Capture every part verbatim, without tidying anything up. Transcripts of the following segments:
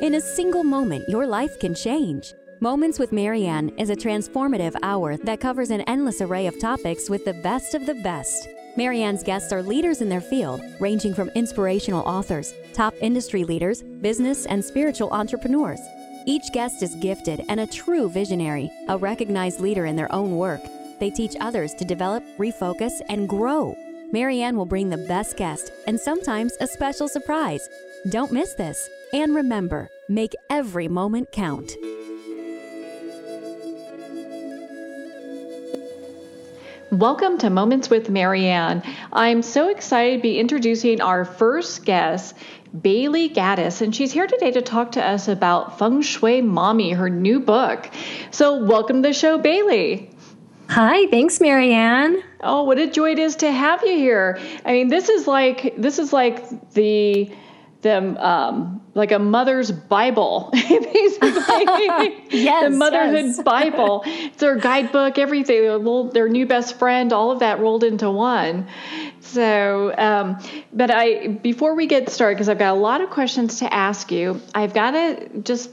In a single moment, your life can change. Moments with Marianne is a transformative hour that covers an endless array of topics with the best of the best. Marianne's guests are leaders in their field, ranging from inspirational authors, top industry leaders, business and spiritual entrepreneurs. Each guest is gifted and a true visionary, a recognized leader in their own work. They teach others to develop, refocus, and grow. Marianne will bring the best guest and sometimes a special surprise. Don't miss this. And remember, make every moment count. Welcome to Moments with Marianne. I'm so excited to be introducing our first guest, Bailey Gaddis, and she's here today to talk to us about Feng Shui Mommy, her new book. So welcome to the show, Bailey. Hi, thanks, Marianne. Oh, what a joy it is to have you here. I mean, this is like this is like the the um, like a mother's Bible, basically. Yes, the motherhood yes. Bible. It's their guidebook, everything, their, little, their new best friend, all of that rolled into one. So, um, but I before we get started, because I've got a lot of questions to ask you, I've got to just,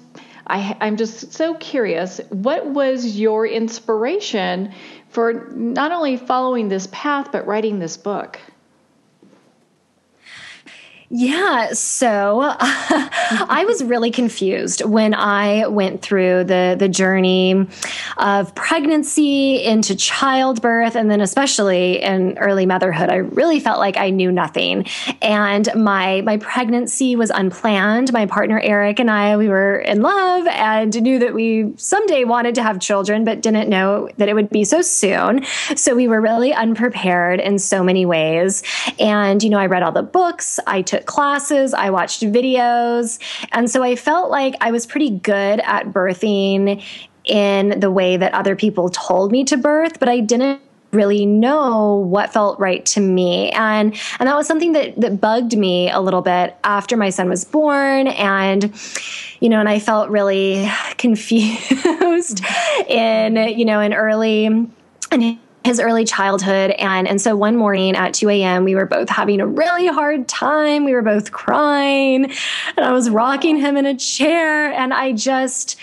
I, I'm just so curious, what was your inspiration for not only following this path, but writing this book? Yeah, so uh, I was really confused when I went through the, the journey of pregnancy into childbirth, and then especially in early motherhood. I really felt like I knew nothing. And my my pregnancy was unplanned. My partner Eric and I, we were in love and knew that we someday wanted to have children, but didn't know that it would be so soon. So we were really unprepared in so many ways. And, you know, I read all the books, I took classes, I watched videos. And so I felt like I was pretty good at birthing in the way that other people told me to birth, but I didn't really know what felt right to me. And and that was something that, that bugged me a little bit after my son was born. And, you know, and I felt really confused in, you know, in early and his early childhood. And, and so one morning at two a.m., we were both having a really hard time. We were both crying, and I was rocking him in a chair. And I just,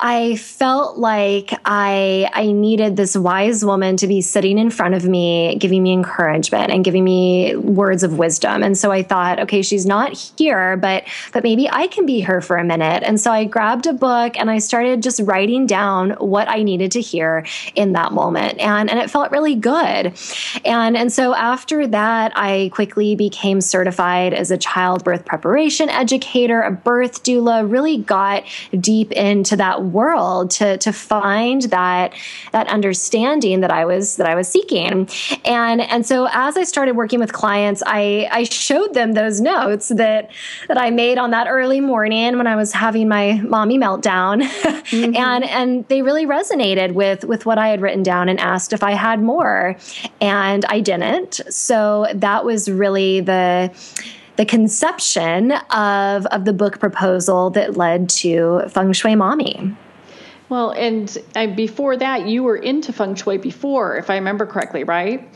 I felt like I, I needed this wise woman to be sitting in front of me, giving me encouragement and giving me words of wisdom. And so I thought, okay, she's not here, but, but maybe I can be her for a minute. And so I grabbed a book and I started just writing down what I needed to hear in that moment. And, and it felt really good. And, and so after that, I quickly became certified as a childbirth preparation educator, a birth doula, really got deep into that world to, to find that, that understanding that I was, that I was seeking. And, and so as I started working with clients, I, I showed them those notes that, that I made on that early morning when I was having my mommy meltdown. Mm-hmm. and, and they really resonated with, with what I had written down and asked if I had more, and I didn't. So that was really the, the conception of, of the book proposal that led to Feng Shui Mommy. Well, and uh, before that, you were into Feng Shui before, if I remember correctly, right?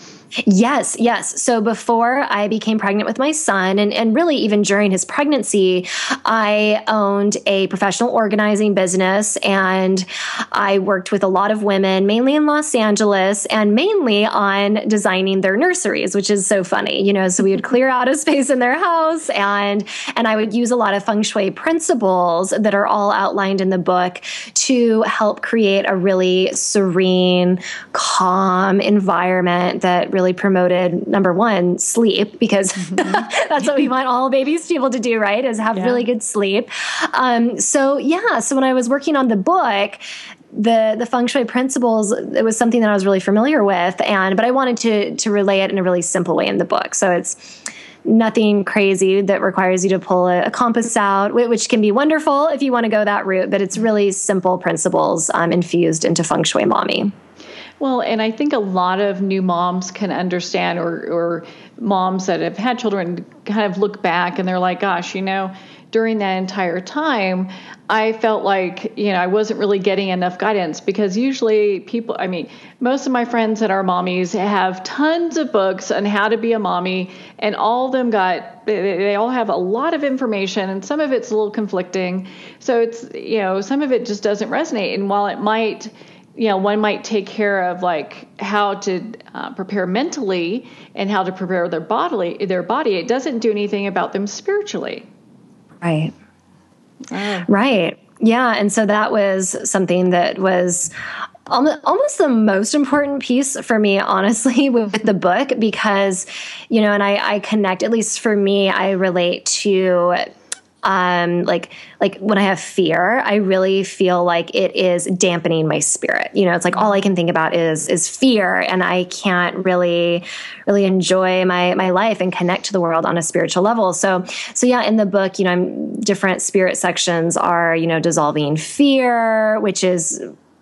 Yes, yes. So before I became pregnant with my son, and, and really even during his pregnancy, I owned a professional organizing business, and I worked with a lot of women, mainly in Los Angeles, and mainly on designing their nurseries, which is so funny, you know. So we would clear out a space in their house, and and I would use a lot of Feng Shui principles that are all outlined in the book to help create a really serene, calm environment that really promoted, number one, sleep, because mm-hmm. that's what we want all babies to be able to do, right, is have yeah. really good sleep. Um, so, yeah, so when I was working on the book, the the Feng Shui principles, it was something that I was really familiar with, and but I wanted to to relay it in a really simple way in the book. So it's nothing crazy that requires you to pull a, a compass out, which can be wonderful if you want to go that route, but it's really simple principles um, infused into Feng Shui Mommy. Well, and I think a lot of new moms can understand, or, or moms that have had children kind of look back and they're like, gosh, you know, during that entire time, I felt like, you know, I wasn't really getting enough guidance, because usually people, I mean, most of my friends that are mommies have tons of books on how to be a mommy, and all of them got, they, they all have a lot of information, and some of it's a little conflicting. So it's, you know, some of it just doesn't resonate. And while it might, you know, one might take care of like how to uh, prepare mentally and how to prepare their bodily, their body, it doesn't do anything about them spiritually. Right. Oh. Right. Yeah. And so that was something that was almost the most important piece for me, honestly, with the book, because, you know, and I, I connect, at least for me, I relate to Um, like, like when I have fear, I really feel like it is dampening my spirit. You know, it's like all I can think about is, is fear, and I can't really, really enjoy my, my life and connect to the world on a spiritual level. So, so yeah, in the book, you know, I'm, different spirit sections are, you know, dissolving fear, which is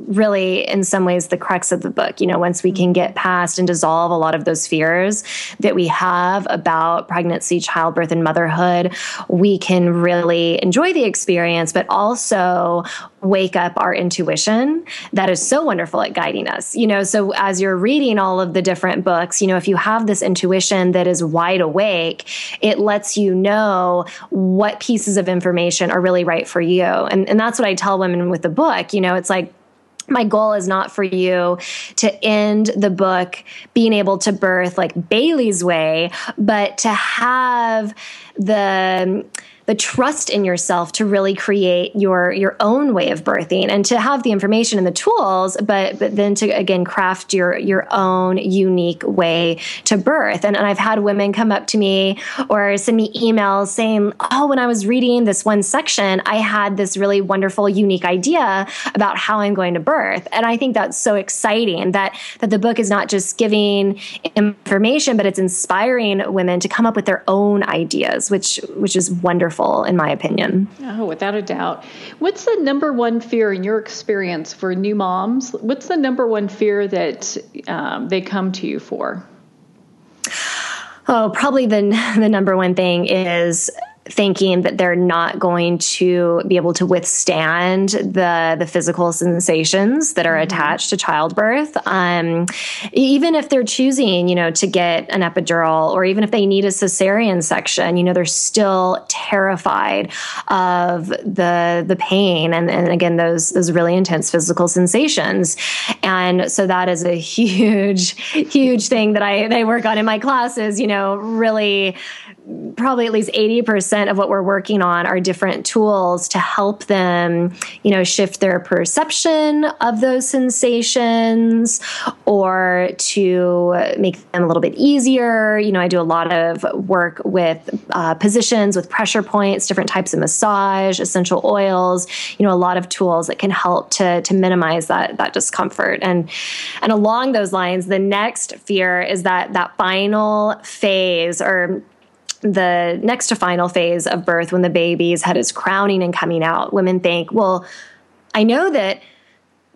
really in some ways the crux of the book. You know, once we can get past and dissolve a lot of those fears that we have about pregnancy, childbirth, and motherhood, we can really enjoy the experience, but also wake up our intuition that is so wonderful at guiding us. You know, so as you're reading all of the different books, you know, if you have this intuition that is wide awake, it lets you know what pieces of information are really right for you. And, and that's what I tell women with the book. You know, it's like, my goal is not for you to end the book being able to birth like Bailey's way, but to have the the trust in yourself to really create your your own way of birthing, and to have the information and the tools, but but then to, again, craft your your own unique way to birth. And, and I've had women come up to me or send me emails saying, oh, when I was reading this one section, I had this really wonderful, unique idea about how I'm going to birth. And I think that's so exciting that, that the book is not just giving information, but it's inspiring women to come up with their own ideas, which which is wonderful, in my opinion. Oh, without a doubt. What's the number one fear in your experience for new moms? What's the number one fear that um, they come to you for? Oh, probably the, the number one thing is thinking that they're not going to be able to withstand the the physical sensations that are attached to childbirth. Um, even if they're choosing, you know, to get an epidural, or even if they need a cesarean section, you know, they're still terrified of the the pain and, and again, those those really intense physical sensations. And so that is a huge, huge thing that I, that I work on in my classes, you know, really probably at least eighty percent of what we're working on are different tools to help them, you know, shift their perception of those sensations, or to make them a little bit easier. You know, I do a lot of work with uh, positions, with pressure points, different types of massage, essential oils, you know, a lot of tools that can help to, to minimize that, that discomfort. And, and along those lines, the next fear is that, that final phase, or the next to final phase of birth, when the baby's head is crowning and coming out, women think, well, I know that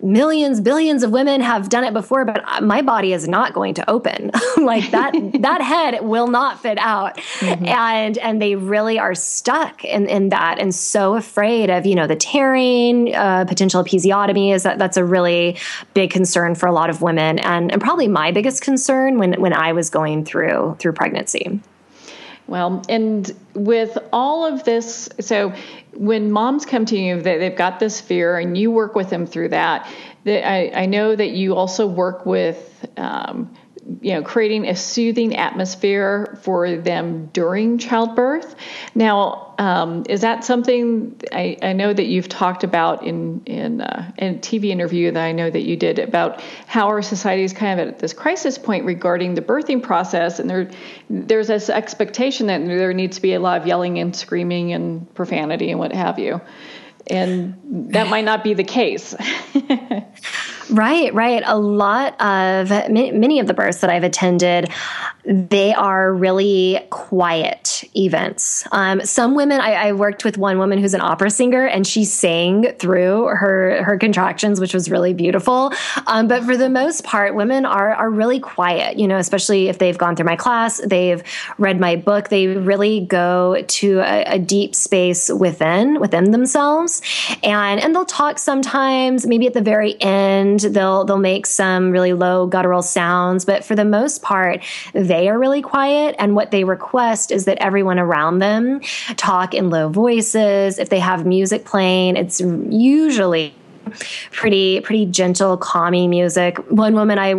millions, billions of women have done it before, but my body is not going to open. Like that, that head will not fit out. Mm-hmm. And, and they really are stuck in, in that, and so afraid of, you know, the tearing, uh, potential episiotomy. Is that, that's a really big concern for a lot of women, and, and probably my biggest concern when, when I was going through, through pregnancy. Well, and with all of this, so when moms come to you, they, they've got this fear, and you work with them through that. The, I, I know that you also work with, um, you know, creating a soothing atmosphere for them during childbirth. Now, um, is that something I, I know that you've talked about in in, uh, in a T V interview that I know that you did, about how our society is kind of at this crisis point regarding the birthing process, and there there's this expectation that there needs to be a lot of yelling and screaming and profanity and what have you, and that might not be the case. Right, right. A lot of many of the births that I've attended, they are really quiet events. Um, some women, I, I worked with one woman who's an opera singer, and she sang through her her contractions, which was really beautiful. Um, but for the most part, women are are really quiet, you know, especially if they've gone through my class, they've read my book, they really go to a, a deep space within, within themselves. And and they'll talk sometimes, maybe at the very end, they'll they'll make some really low guttural sounds. But for the most part, they They are really quiet, and what they request is that everyone around them talk in low voices. If they have music playing, it's usually pretty, pretty gentle, calming music. One woman, I,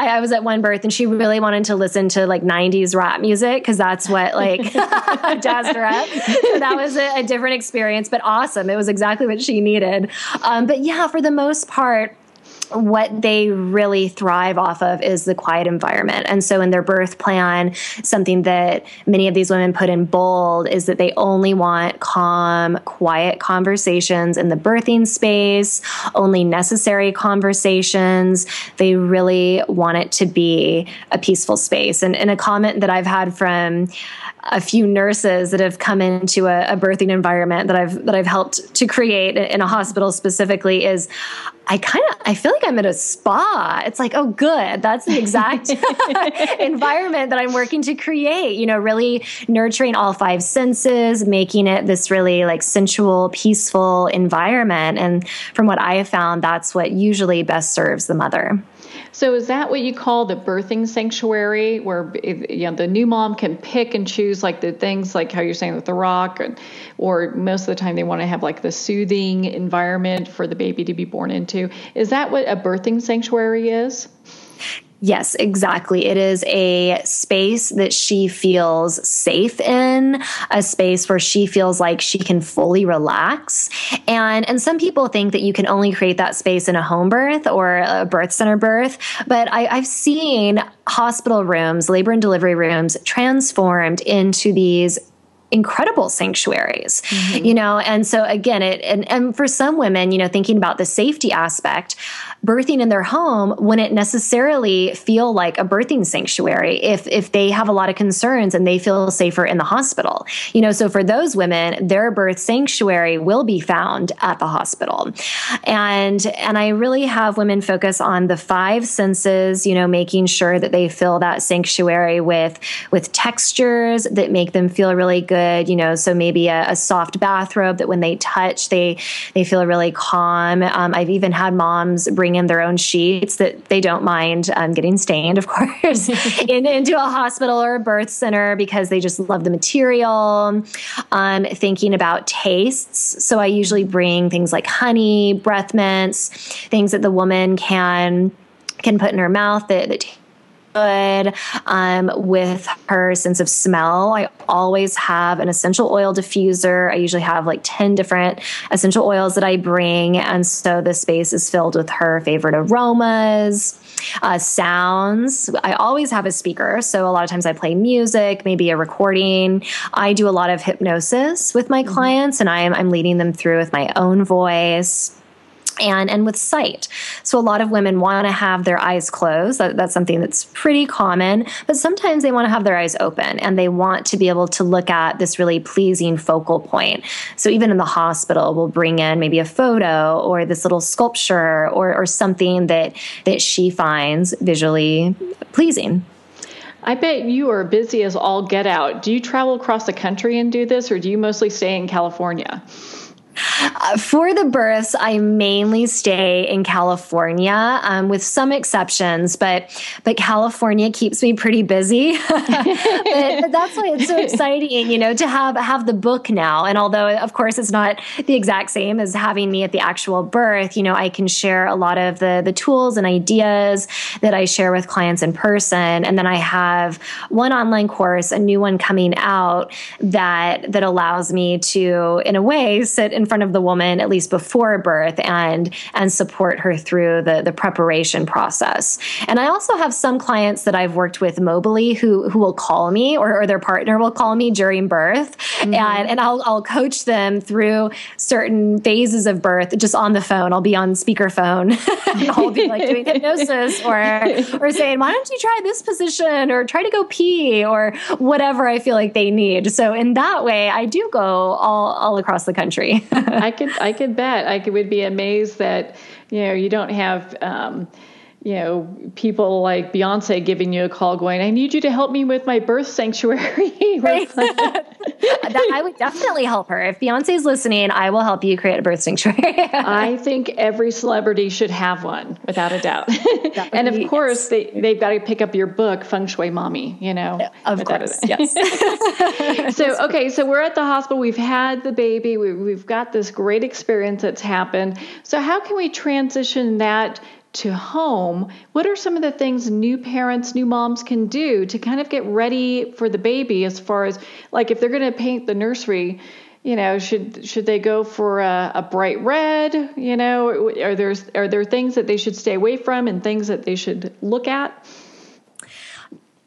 I, I was at one birth, and she really wanted to listen to like nineties rap music because that's what like jazzed her up. So that was a, a different experience, but awesome. It was exactly what she needed. Um, but yeah, for the most part, what they really thrive off of is the quiet environment. And so in their birth plan, something that many of these women put in bold is that they only want calm, quiet conversations in the birthing space, only necessary conversations. They really want it to be a peaceful space. And, and a comment that I've had from a few nurses that have come into a, a birthing environment that I've that I've helped to create in a hospital specifically is, I kind of, I feel like I'm at a spa. It's like, oh, good. That's the exact environment that I'm working to create, you know, really nurturing all five senses, making it this really like sensual, peaceful environment. And from what I have found, that's what usually best serves the mother. So is that what you call the birthing sanctuary, where you know the new mom can pick and choose like the things, like how you're saying with the rock, or, or most of the time they want to have like the soothing environment for the baby to be born into? Is that what a birthing sanctuary is? Yes, exactly. It is a space that she feels safe in, a space where she feels like she can fully relax. And and some people think that you can only create that space in a home birth or a birth center birth. But I, I've seen hospital rooms, labor and delivery rooms transformed into these incredible sanctuaries, mm-hmm. you know? And so again, it, and, and for some women, you know, thinking about the safety aspect, birthing in their home wouldn't necessarily feel like a birthing sanctuary if, if they have a lot of concerns and they feel safer in the hospital, you know? So for those women, their birth sanctuary will be found at the hospital. And, and I really have women focus on the five senses, you know, making sure that they fill that sanctuary with, with textures that make them feel really good. You know, so maybe a, a soft bathrobe that when they touch, they they feel really calm. Um, I've even had moms bring in their own sheets that they don't mind um, getting stained, of course, in, into a hospital or a birth center because they just love the material. Um, thinking about tastes. So I usually bring things like honey, breath mints, things that the woman can can put in her mouth that, that good um, with her sense of smell. I always have an essential oil diffuser. I usually have like ten different essential oils that I bring. And so the space is filled with her favorite aromas, uh, sounds. I always have a speaker. So a lot of times I play music, maybe a recording. I do a lot of hypnosis with my mm-hmm. clients, and I'm, I'm leading them through with my own voice. And and with sight. So a lot of women want to have their eyes closed. That, that's something that's pretty common, but sometimes they want to have their eyes open and they want to be able to look at this really pleasing focal point. So even in the hospital, we'll bring in maybe a photo or this little sculpture or, or something that, that she finds visually pleasing. I bet you are busy as all get out. Do you travel across the country and do this, or do you mostly stay in California? Uh, for the births, I mainly stay in California, um, with some exceptions, but but California keeps me pretty busy. but, but that's why it's so exciting, you know, to have have the book now. And although, of course, it's not the exact same as having me at the actual birth, you know, I can share a lot of the, the tools and ideas that I share with clients in person. And then I have one online course, a new one coming out that that allows me to, in a way, sit in front of of the woman, at least before birth, and and support her through the, the preparation process. And I also have some clients that I've worked with mobily who who will call me, or, or their partner will call me during birth, mm-hmm. and, and I'll I'll coach them through certain phases of birth just on the phone. I'll be on speakerphone. I'll be like doing hypnosis or or saying, why don't you try this position, or try to go pee, or whatever I feel like they need. So in that way, I do go all all across the country. I could I could bet I could, would be amazed that, you know, you don't have um, you know, people like Beyonce giving you a call going, I need you to help me with my birth sanctuary. Right. That, I would definitely help her. If Beyonce's listening, I will help you create a birth sanctuary. I think every celebrity should have one, without a doubt. And of be, course, yes. they, they've got to pick up your book, Feng Shui Mommy, you know. Yeah, of course, a, yes. So, okay, so we're at the hospital. We've had the baby. We, we've got this great experience that's happened. So how can we transition that to home? What are some of the things new parents, new moms can do to kind of get ready for the baby, as far as like if they're going to paint the nursery, you know, should should they go for a, a bright red, you know, are there are there things that they should stay away from and things that they should look at?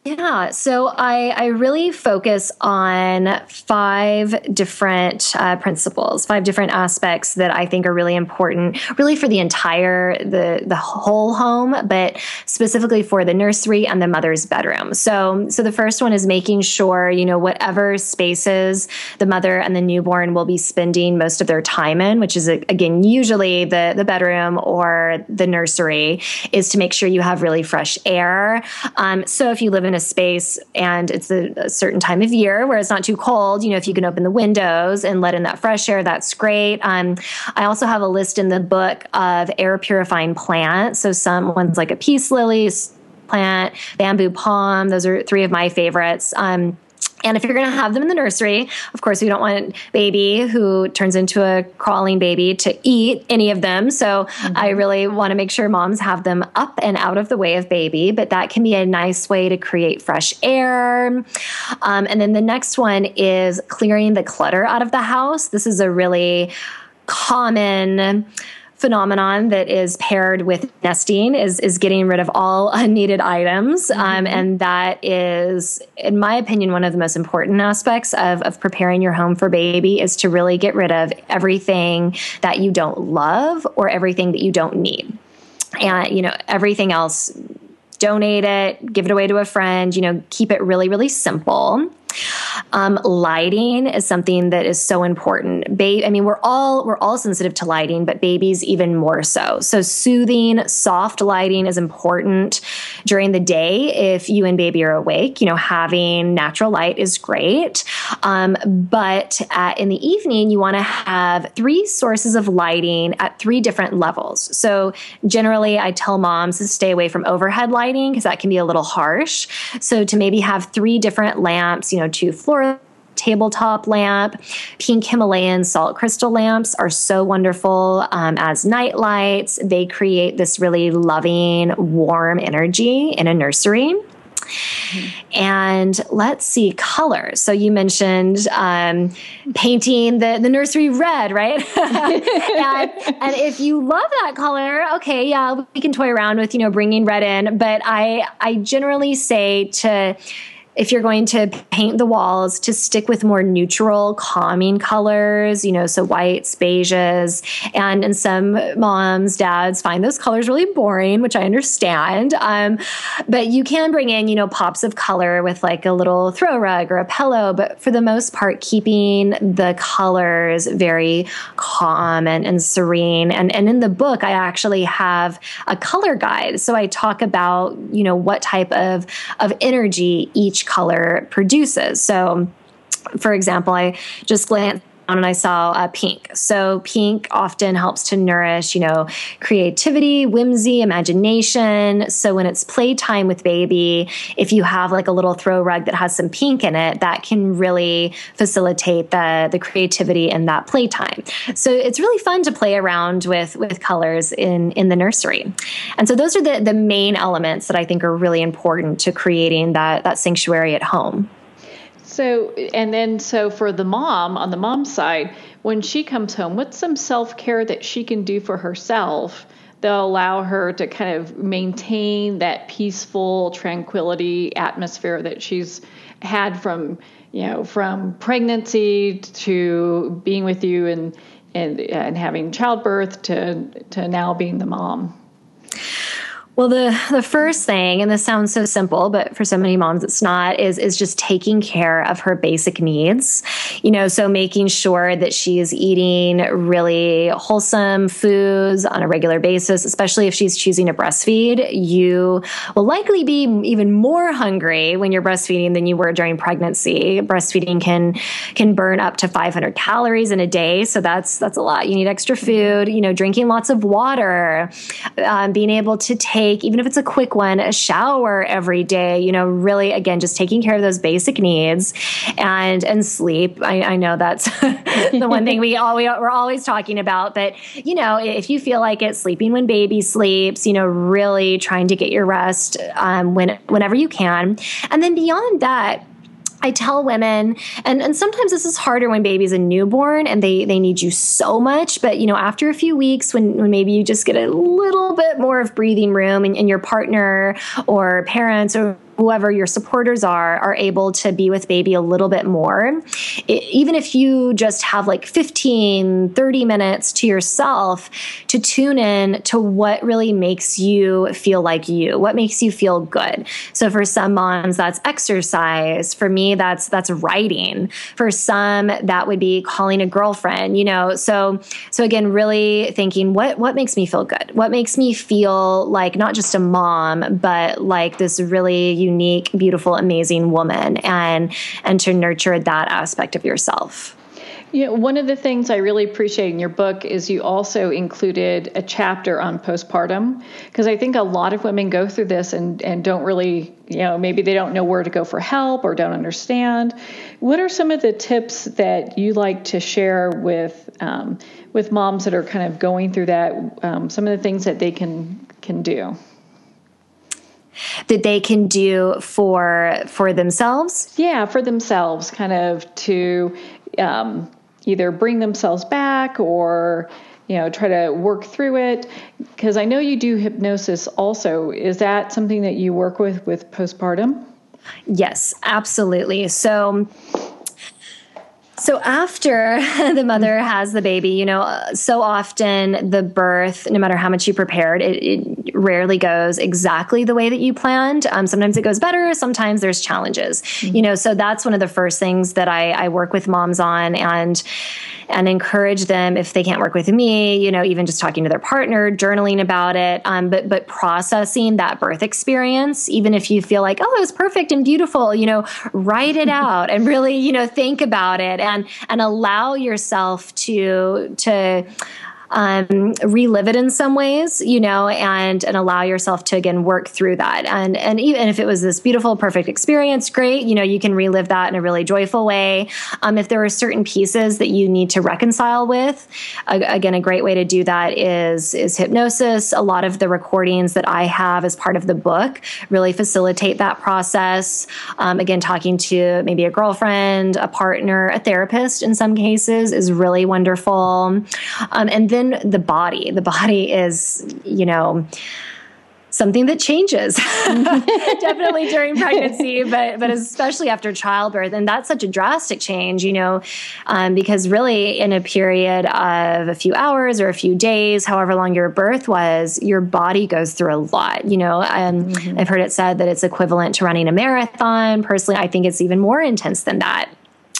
Yeah, so I, I really focus on five different uh, principles, five different aspects that I think are really important, really for the entire, the the whole home, but specifically for the nursery and the mother's bedroom. So, so the first one is making sure, you know, whatever spaces the mother and the newborn will be spending most of their time in, which is, again, usually the, the bedroom or the nursery, is to make sure you have really fresh air. Um, so if you live in a space and it's a, a certain time of year where it's not too cold, you know, if you can open the windows and let in that fresh air, that's great. Um, I also have a list in the book of air purifying plants. So some ones like a peace lily plant, bamboo palm, those are three of my favorites. Um, And if you're going to have them in the nursery, of course, we don't want baby who turns into a crawling baby to eat any of them. So mm-hmm. I really want to make sure moms have them up and out of the way of baby, but that can be a nice way to create fresh air. Um, and then the next one is clearing the clutter out of the house. This is a really common phenomenon that is paired with nesting, is is getting rid of all unneeded items. Mm-hmm. Um, and that is, in my opinion, one of the most important aspects of, of preparing your home for baby, is to really get rid of everything that you don't love or everything that you don't need. And, you know, everything else, donate it, give it away to a friend, you know, keep it really, really simple. Um, lighting is something that is so important. Ba- I mean, we're all, we're all sensitive to lighting, but babies even more so. So soothing, soft lighting is important during the day. If you and baby are awake, you know, having natural light is great. Um, but uh, in the evening, you want to have three sources of lighting at three different levels. So generally I tell moms to stay away from overhead lighting because that can be a little harsh. So to maybe have three different lamps, you know, to floor tabletop lamp, pink Himalayan salt crystal lamps are so wonderful um, as night lights. They create this really loving, warm energy in a nursery. Mm-hmm. And let's see, color. So you mentioned um, painting the, the nursery red, right? and, and if you love that color, okay, yeah, we can toy around with, you know, bringing red in. But I I generally say to, if you're going to paint the walls, to stick with more neutral, calming colors, you know, so whites, beiges, and, and some moms, dads find those colors really boring, which I understand. Um, but you can bring in, you know, pops of color with like a little throw rug or a pillow, but for the most part, keeping the colors very calm and, and serene. And, and in the book, I actually have a color guide. So I talk about, you know, what type of, of energy each color produces. So, for example, I just glanced down and I saw uh, pink. So pink often helps to nourish, you know, creativity, whimsy, imagination. So when it's playtime with baby, if you have like a little throw rug that has some pink in it, that can really facilitate the, the creativity in that playtime. So it's really fun to play around with, with colors in, in the nursery. And so those are the, the main elements that I think are really important to creating that, that sanctuary at home. So, and then, so for the mom, on the mom's side, when she comes home, what's some self-care that she can do for herself that'll allow her to kind of maintain that peaceful tranquility atmosphere that she's had from, you know, from pregnancy to being with you and, and, and having childbirth to, to now being the mom? Well, the, the first thing, and this sounds so simple, but for so many moms it's not, is, is just taking care of her basic needs, you know, so making sure that she is eating really wholesome foods on a regular basis, especially if she's choosing to breastfeed. You will likely be even more hungry when you're breastfeeding than you were during pregnancy. Breastfeeding can, can burn up to five hundred calories in a day. So that's, that's a lot. You need extra food, you know, drinking lots of water, um, being able to take, even if it's a quick one, a shower every day, you know, really, again, just taking care of those basic needs and, and sleep. I, I know that's the one thing we all, we, we're always talking about, but you know, if you feel like it, sleeping when baby sleeps, you know, really trying to get your rest, um, when, whenever you can. And then beyond that, I tell women, and, and sometimes this is harder when baby's a newborn and they, they need you so much, but you know, after a few weeks when, when maybe you just get a little bit more of breathing room and, and your partner or parents or whoever your supporters are, are able to be with baby a little bit more. It, even if you just have like fifteen, thirty minutes to yourself to tune in to what really makes you feel like you, what makes you feel good. So for some moms, that's exercise. For me, that's, that's writing. For some, that would be calling a girlfriend, you know? So, so again, really thinking what, what makes me feel good? What makes me feel like not just a mom, but like this really unique, beautiful, amazing woman, and and to nurture that aspect of yourself. You know, one of the things I really appreciate in your book is you also included a chapter on postpartum, because I think a lot of women go through this and, and don't really, you know, maybe they don't know where to go for help or don't understand. What are some of the tips that you like to share with um, with moms that are kind of going through that, um, some of the things that they can can do? That they can do for for themselves? Yeah, for themselves, kind of to um, either bring themselves back or, you know, try to work through it. Because I know you do hypnosis also. Is that something that you work with with postpartum? Yes, absolutely. So... So after the mother has the baby, you know, so often the birth, no matter how much you prepared, it, it rarely goes exactly the way that you planned. Um, sometimes it goes better. Sometimes there's challenges, mm-hmm. you know, so that's one of the first things that I, I work with moms on and, and encourage them if they can't work with me, you know, even just talking to their partner, journaling about it, um, but, but processing that birth experience, even if you feel like, oh, it was perfect and beautiful, you know, write it out and really, you know, think about it. And And, and allow yourself to to um, relive it in some ways, you know, and and allow yourself to, again, work through that. And and even if it was this beautiful, perfect experience, great, you know, you can relive that in a really joyful way. Um, if there are certain pieces that you need to reconcile with, again, a great way to do that is, is hypnosis. A lot of the recordings that I have as part of the book really facilitate that process. Um, again, talking to maybe a girlfriend, a partner, a therapist in some cases is really wonderful. Um, and then the body. The body is, you know, something that changes definitely during pregnancy, but but especially after childbirth. And that's such a drastic change, you know, um, because really in a period of a few hours or a few days, however long your birth was, your body goes through a lot, you know. Um, mm-hmm. I've heard it said that it's equivalent to running a marathon. Personally, I think it's even more intense than that.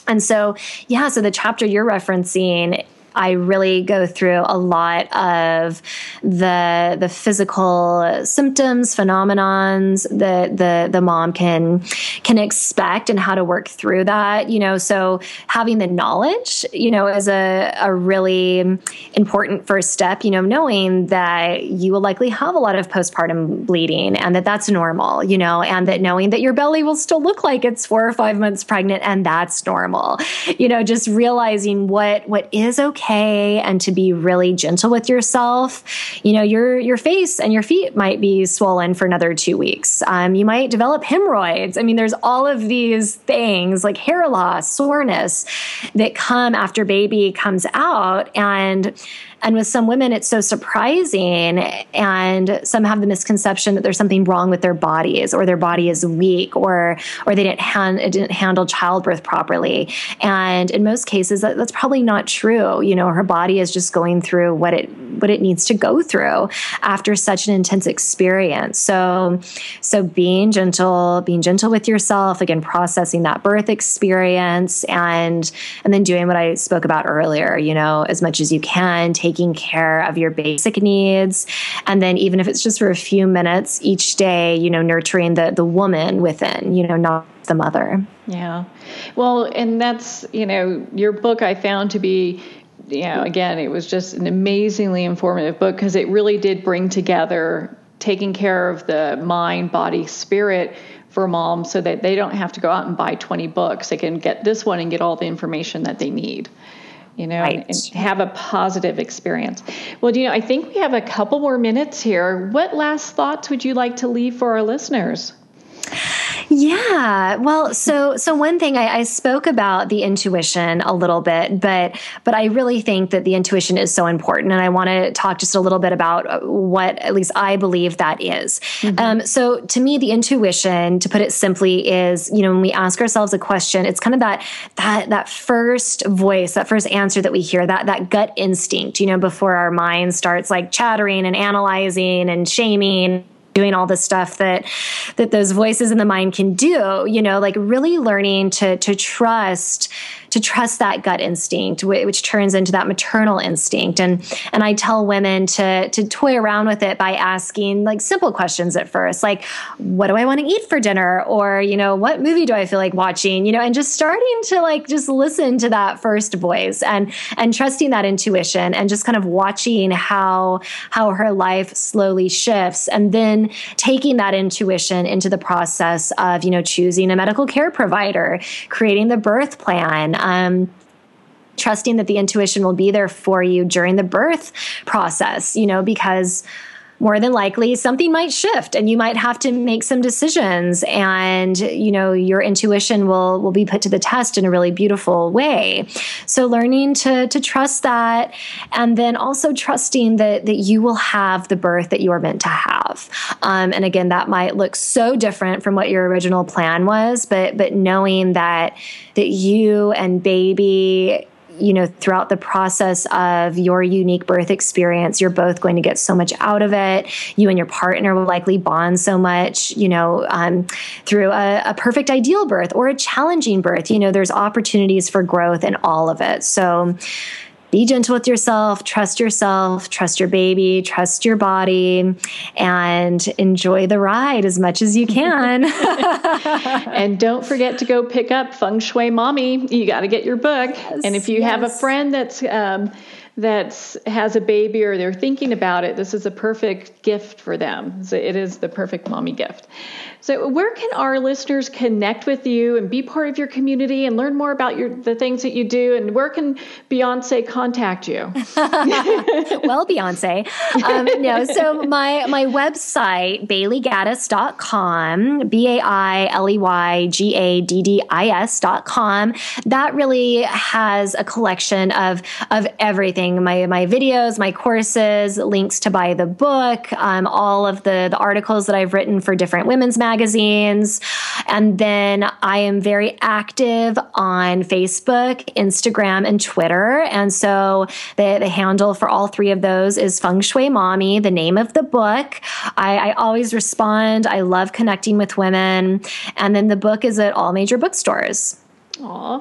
And so, yeah, so the chapter you're referencing, I really go through a lot of the the physical symptoms, phenomenons that the the mom can can expect and how to work through that, you know. So having the knowledge, you know, is a, a really important first step, you know, knowing that you will likely have a lot of postpartum bleeding and that that's normal, you know, and that knowing that your belly will still look like it's four or five months pregnant and that's normal, you know, just realizing what what is okay okay and to be really gentle with yourself. You know, your your face and your feet might be swollen for another two weeks. Um, you might develop hemorrhoids. I mean, there's all of these things like hair loss, soreness that come after baby comes out. And And with some women, it's so surprising, and some have the misconception that there's something wrong with their bodies, or their body is weak, or or they didn't hand, didn't handle childbirth properly. And in most cases, that, that's probably not true. You know, her body is just going through what it what it needs to go through after such an intense experience. So, so being gentle, being gentle with yourself, again, processing that birth experience, and and then doing what I spoke about earlier. You know, as much as you can, take taking care of your basic needs. And then even if it's just for a few minutes each day, you know, nurturing the, the woman within, you know, not the mother. Yeah. Well, and that's, you know, your book I found to be, you know, again, it was just an amazingly informative book because it really did bring together taking care of the mind, body, spirit for moms so that they don't have to go out and buy twenty books. They can get this one and get all the information that they need. You know, right. and, and have a positive experience. Well, you know, I think we have a couple more minutes here. What last thoughts would you like to leave for our listeners? Yeah. Well, so so one thing I, I spoke about the intuition a little bit, but but I really think that the intuition is so important, and I want to talk just a little bit about what at least I believe that is. Mm-hmm. Um, so to me, the intuition, to put it simply, is, you know, when we ask ourselves a question, it's kind of that that that first voice, that first answer that we hear, that that gut instinct, you know, before our mind starts like chattering and analyzing and shaming, doing all the stuff that that those voices in the mind can do, you know, like really learning to to trust to trust that gut instinct, which turns into that maternal instinct. And and I tell women to to toy around with it by asking like simple questions at first, like, what do I want to eat for dinner? Or, you know, what movie do I feel like watching? You know, and just starting to like just listen to that first voice and and trusting that intuition and just kind of watching how how her life slowly shifts, and then taking that intuition into the process of, you know, choosing a medical care provider, creating the birth plan, Um, trusting that the intuition will be there for you during the birth process, you know, because more than likely something might shift and you might have to make some decisions, and, you know, your intuition will, will be put to the test in a really beautiful way. So learning to, to trust that, and then also trusting that, that you will have the birth that you are meant to have. Um, and again, that might look so different from what your original plan was, but, but knowing that, that you and baby, you know, throughout the process of your unique birth experience, you're both going to get so much out of it. You and your partner will likely bond so much, you know, um, through a, a perfect ideal birth or a challenging birth. You know, there's opportunities for growth in all of it. So be gentle with yourself, trust yourself, trust your baby, trust your body, and enjoy the ride as much as you can. And don't forget to go pick up Feng Shui Mommy. You got to get your book. Yes, and if you yes. have a friend that's um, that's has a baby or they're thinking about it, this is a perfect gift for them. So it is the perfect mommy gift. So where can our listeners connect with you and be part of your community and learn more about your the things that you do? And where can Beyonce contact you? Well, Beyonce. Um, no, so my my website, bailey gaddis dot com, B A I L E Y G A D D I S dot com, that really has a collection of of everything, my my videos, my courses, links to buy the book, um, all of the, the articles that I've written for different women's magazines. magazines. And then I am very active on Facebook, Instagram, and Twitter. And so the, the handle for all three of those is Feng Shui Mommy, the name of the book. I, I always respond. I love connecting with women. And then the book is at all major bookstores. Aw.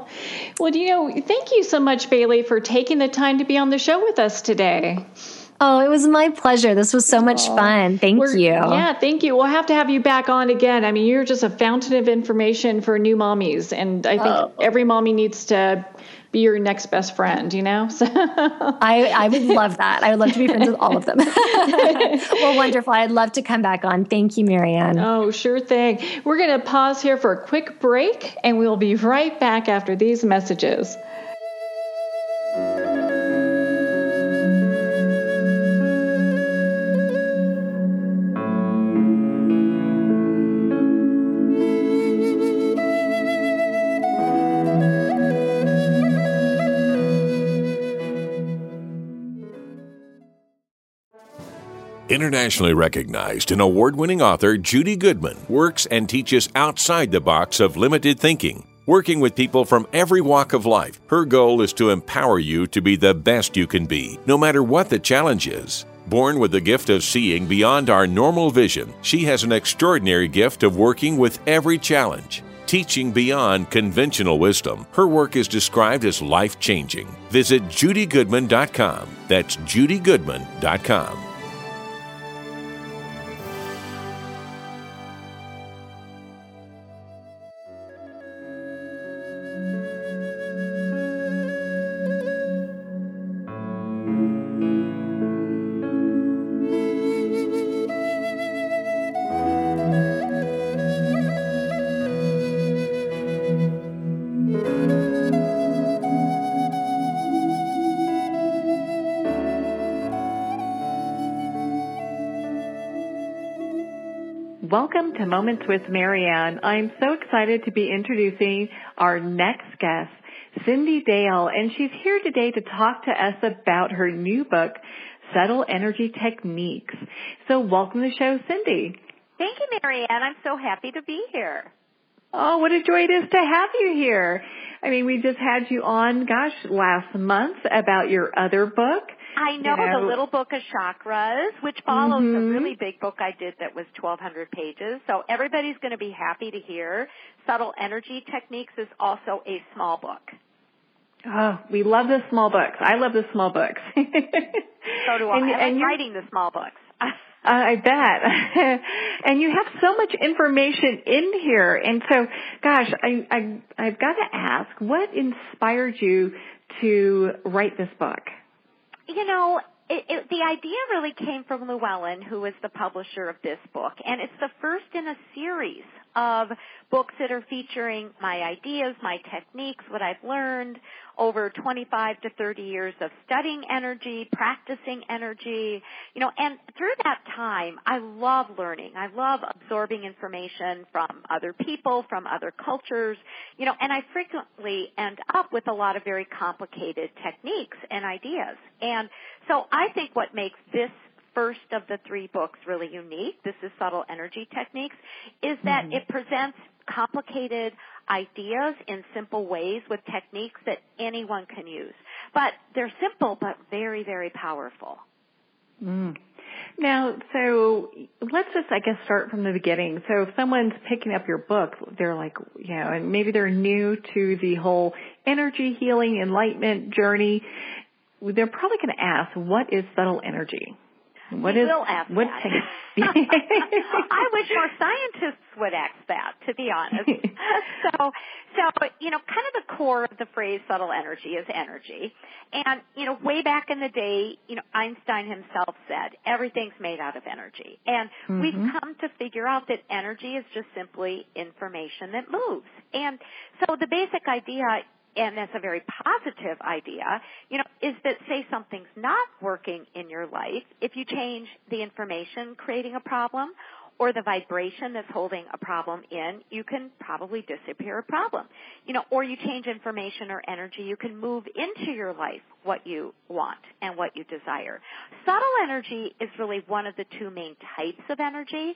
Well, you know, thank you so much, Bailey, for taking the time to be on the show with us today. Oh, it was my pleasure. This was so much Aww. fun. Thank We're, you. Yeah, thank you. We'll have to have you back on again. I mean, you're just a fountain of information for new mommies. And I think oh. every mommy needs to be your next best friend, you know? So. I, I would love that. I would love to be friends with all of them. Well, wonderful. I'd love to come back on. Thank you, Marianne. Oh, sure thing. We're going to pause here for a quick break, and we'll be right back after these messages. Internationally recognized and award-winning author Judy Goodman works and teaches outside the box of limited thinking, working with people from every walk of life. Her goal is to empower you to be the best you can be, no matter what the challenge is. Born with the gift of seeing beyond our normal vision, she has an extraordinary gift of working with every challenge, teaching beyond conventional wisdom. Her work is described as life-changing. Visit Judy Goodman dot com. That's Judy Goodman dot com. Welcome to Moments with Marianne. I'm so excited to be introducing our next guest, Cyndi Dale, and she's here today to talk to us about her new book, Subtle Energy Techniques. So welcome to the show, Cyndi. Thank you, Marianne. I'm so happy to be here. Oh, what a joy it is to have you here. I mean, we just had you on, gosh, last month about your other book. I know, you know, The Little Book of Chakras, which follows mm-hmm. a really big book I did that was twelve hundred pages. So everybody's going to be happy to hear. Subtle Energy Techniques is also a small book. Oh, we love the small books. I love the small books. So do I. And, I like and writing the small books. I bet. And you have so much information in here. And so, gosh, I, I, I've got to ask, what inspired you to write this book? You know, it, it, the idea really came from Llewellyn, who is the publisher of this book, and it's the first in a series of books that are featuring my ideas, my techniques, what I've learned over twenty-five to thirty years of studying energy, practicing energy, you know, and through that time, I love learning. I love absorbing information from other people, from other cultures, you know, and I frequently end up with a lot of very complicated techniques and ideas. And so I think what makes this first of the three books really unique, this is Subtle Energy Techniques, is that mm-hmm. it presents complicated ideas in simple ways with techniques that anyone can use. But they're simple but very, very powerful. Mm. Now, so let's just, I guess, start from the beginning. So if someone's picking up your book, they're like, you know, and maybe they're new to the whole energy healing, enlightenment journey, they're probably going to ask, what is subtle energy? What is, will ask what that. I wish more scientists would ask that, to be honest. so, so, you know, kind of the core of the phrase subtle energy is energy. And, you know, way back in the day, you know, Einstein himself said, everything's made out of energy. And mm-hmm. we've come to figure out that energy is just simply information that moves. And so the basic idea, and that's a very positive idea, you know, is that say something's not working in your life, if you change the information creating a problem or the vibration that's holding a problem in, you can probably disappear a problem. You know, or you change information or energy, you can move into your life what you want and what you desire. Subtle energy is really one of the two main types of energy.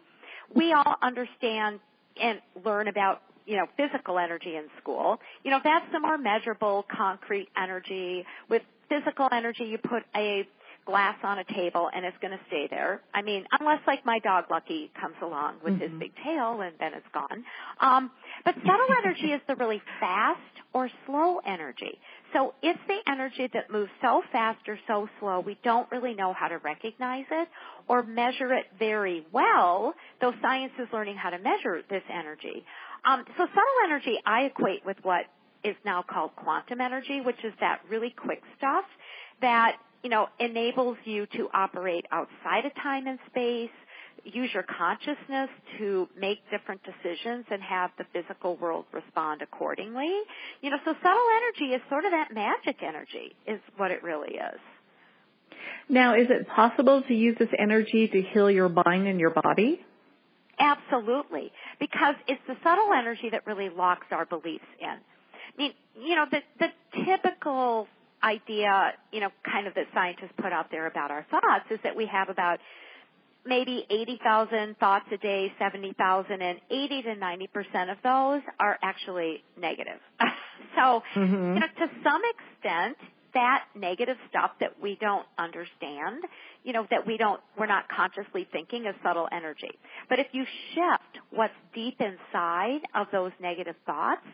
We all understand and learn about, you know, physical energy in school. You know, that's the more measurable, concrete energy. With physical energy, you put a glass on a table and it's going to stay there. I mean, unless like my dog Lucky comes along with mm-hmm. his big tail and then it's gone. Um, but subtle energy is the really fast or slow energy. So it's the energy that moves so fast or so slow we don't really know how to recognize it or measure it very well, though science is learning how to measure this energy. Um, so subtle energy I equate with what is now called quantum energy, which is that really quick stuff that, you know, enables you to operate outside of time and space, use your consciousness to make different decisions and have the physical world respond accordingly. You know, so subtle energy is sort of that magic energy is what it really is. Now, is it possible to use this energy to heal your mind and your body? Absolutely, because it's the subtle energy that really locks our beliefs in. I mean, you know, the, the typical idea, you know, kind of that scientists put out there about our thoughts is that we have about maybe eighty thousand thoughts a day, seventy thousand, and eighty to ninety percent of those are actually negative. So, mm-hmm. you know, to some extent, that negative stuff that we don't understand, you know, that we don't, we're not consciously thinking is subtle energy. But if you shift what's deep inside of those negative thoughts,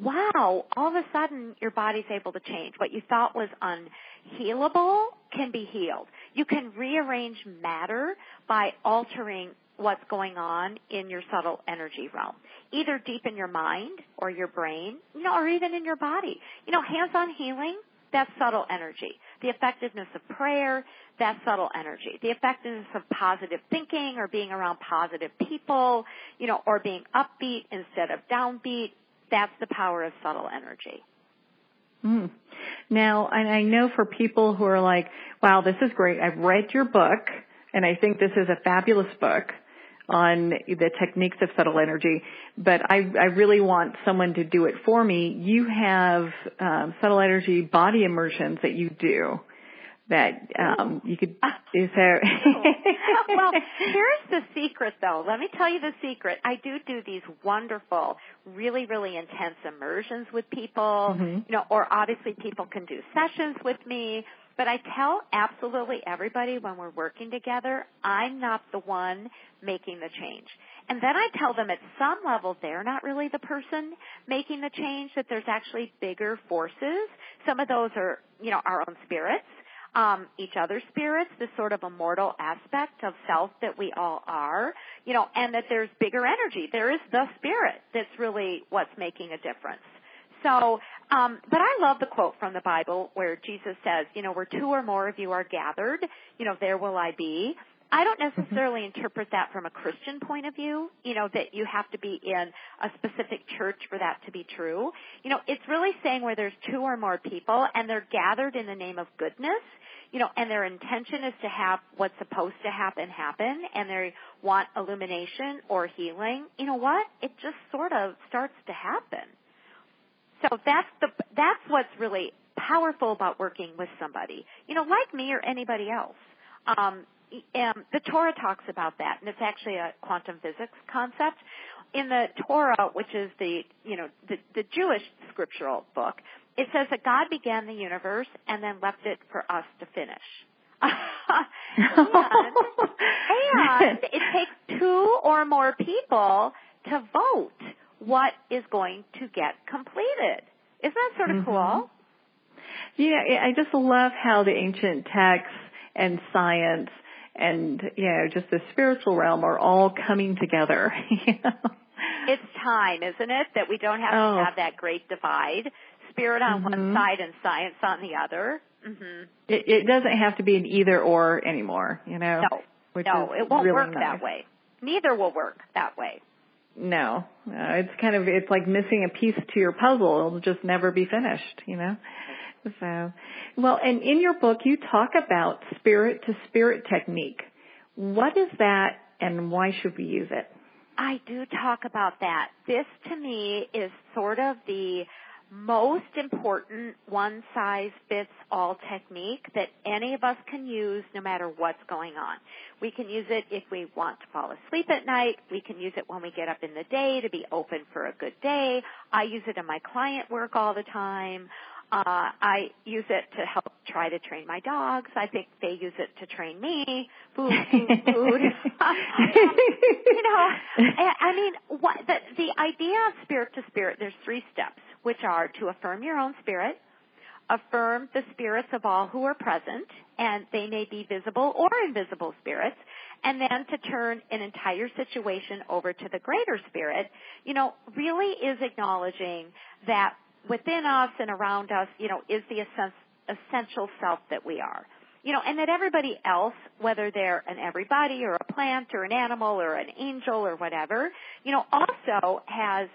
wow, all of a sudden your body's able to change. What you thought was unhealable can be healed. You can rearrange matter by altering what's going on in your subtle energy realm, either deep in your mind or your brain, you know, or even in your body. You know, hands-on healing, that's subtle energy. The effectiveness of prayer, that's subtle energy. The effectiveness of positive thinking or being around positive people, you know, or being upbeat instead of downbeat, that's the power of subtle energy. Mm. Now, and I know for people who are like, wow, this is great. I've read your book, and I think this is a fabulous book on the techniques of subtle energy, but I, I really want someone to do it for me. You have um, subtle energy body immersions that you do that um, you could do. So. Well, here's the secret, though. Let me tell you the secret. I do do these wonderful, really, really intense immersions with people, mm-hmm. you know, or obviously people can do sessions with me. But I tell absolutely everybody when we're working together, I'm not the one making the change. And then I tell them at some level they're not really the person making the change, that there's actually bigger forces. Some of those are, you know, our own spirits, um, each other's spirits, this sort of immortal aspect of self that we all are, you know, and that there's bigger energy. There is the spirit that's really what's making a difference. So, um, but I love the quote from the Bible where Jesus says, you know, where two or more of you are gathered, you know, there will I be. I don't necessarily interpret that from a Christian point of view, you know, that you have to be in a specific church for that to be true. You know, it's really saying where there's two or more people and they're gathered in the name of goodness, you know, and their intention is to have what's supposed to happen happen, and they want illumination or healing. You know what? It just sort of starts to happen. So that's the that's what's really powerful about working with somebody, you know, like me or anybody else. Um, and the Torah talks about that, and it's actually a quantum physics concept. In the Torah, which is the you know the, the Jewish scriptural book, it says that God began the universe and then left it for us to finish. and, and it takes two or more people to vote what is going to get completed. Isn't that sort of mm-hmm. cool? Yeah, I just love how the ancient texts and science and, you know, just the spiritual realm are all coming together. You know? It's time, isn't it, that we don't have oh. to have that great divide, spirit on mm-hmm. one side and science on the other. Mm-hmm. It, it doesn't have to be an either or anymore, you know. No, which no it won't really work nice. that way. Neither will work that way. No, uh, it's kind of, it's like missing a piece to your puzzle. It'll just never be finished, you know? So, well, and in your book, you talk about spirit to spirit technique. What is that and why should we use it? I do talk about that. This to me is sort of the most important one-size-fits-all technique that any of us can use no matter what's going on. We can use it if we want to fall asleep at night. We can use it when we get up in the day to be open for a good day. I use it in my client work all the time. Uh, I use it to help try to train my dogs. I think they use it to train me. Food, food, food. You know, I mean, what, the, the idea of spirit to spirit, there's three steps, which are to affirm your own spirit, affirm the spirits of all who are present, and they may be visible or invisible spirits, and then to turn an entire situation over to the greater spirit, you know, really is acknowledging that within us and around us, you know, is the essential self that we are. You know, and that everybody else, whether they're an everybody or a plant or an animal or an angel or whatever, you know, also has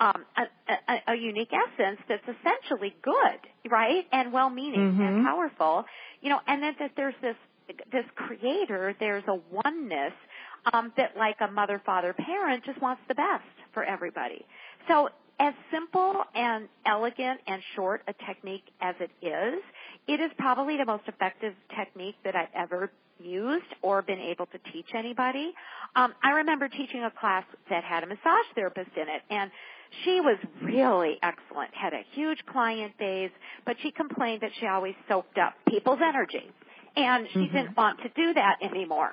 um, a, a, a unique essence that's essentially good, right, and well-meaning mm-hmm. and powerful. You know, and that, that there's this this creator, there's a oneness um, that, like a mother, father, parent, just wants the best for everybody. So, as simple and elegant and short a technique as it is, it is probably the most effective technique that I've ever used or been able to teach anybody. Um, I remember teaching a class that had a massage therapist in it, and she was really excellent, had a huge client base, but she complained that she always soaked up people's energy, and she mm-hmm. didn't want to do that anymore.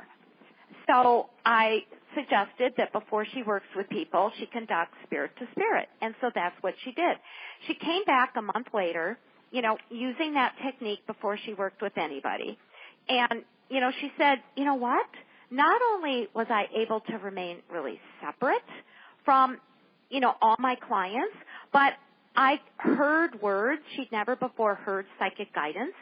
So I suggested that before she works with people, she conducts spirit to spirit, and so that's what she did. She came back a month later, you know, using that technique before she worked with anybody, and, you know, she said, you know what, not only was I able to remain really separate from, you know, all my clients, but I heard words. She'd never before heard psychic guidance.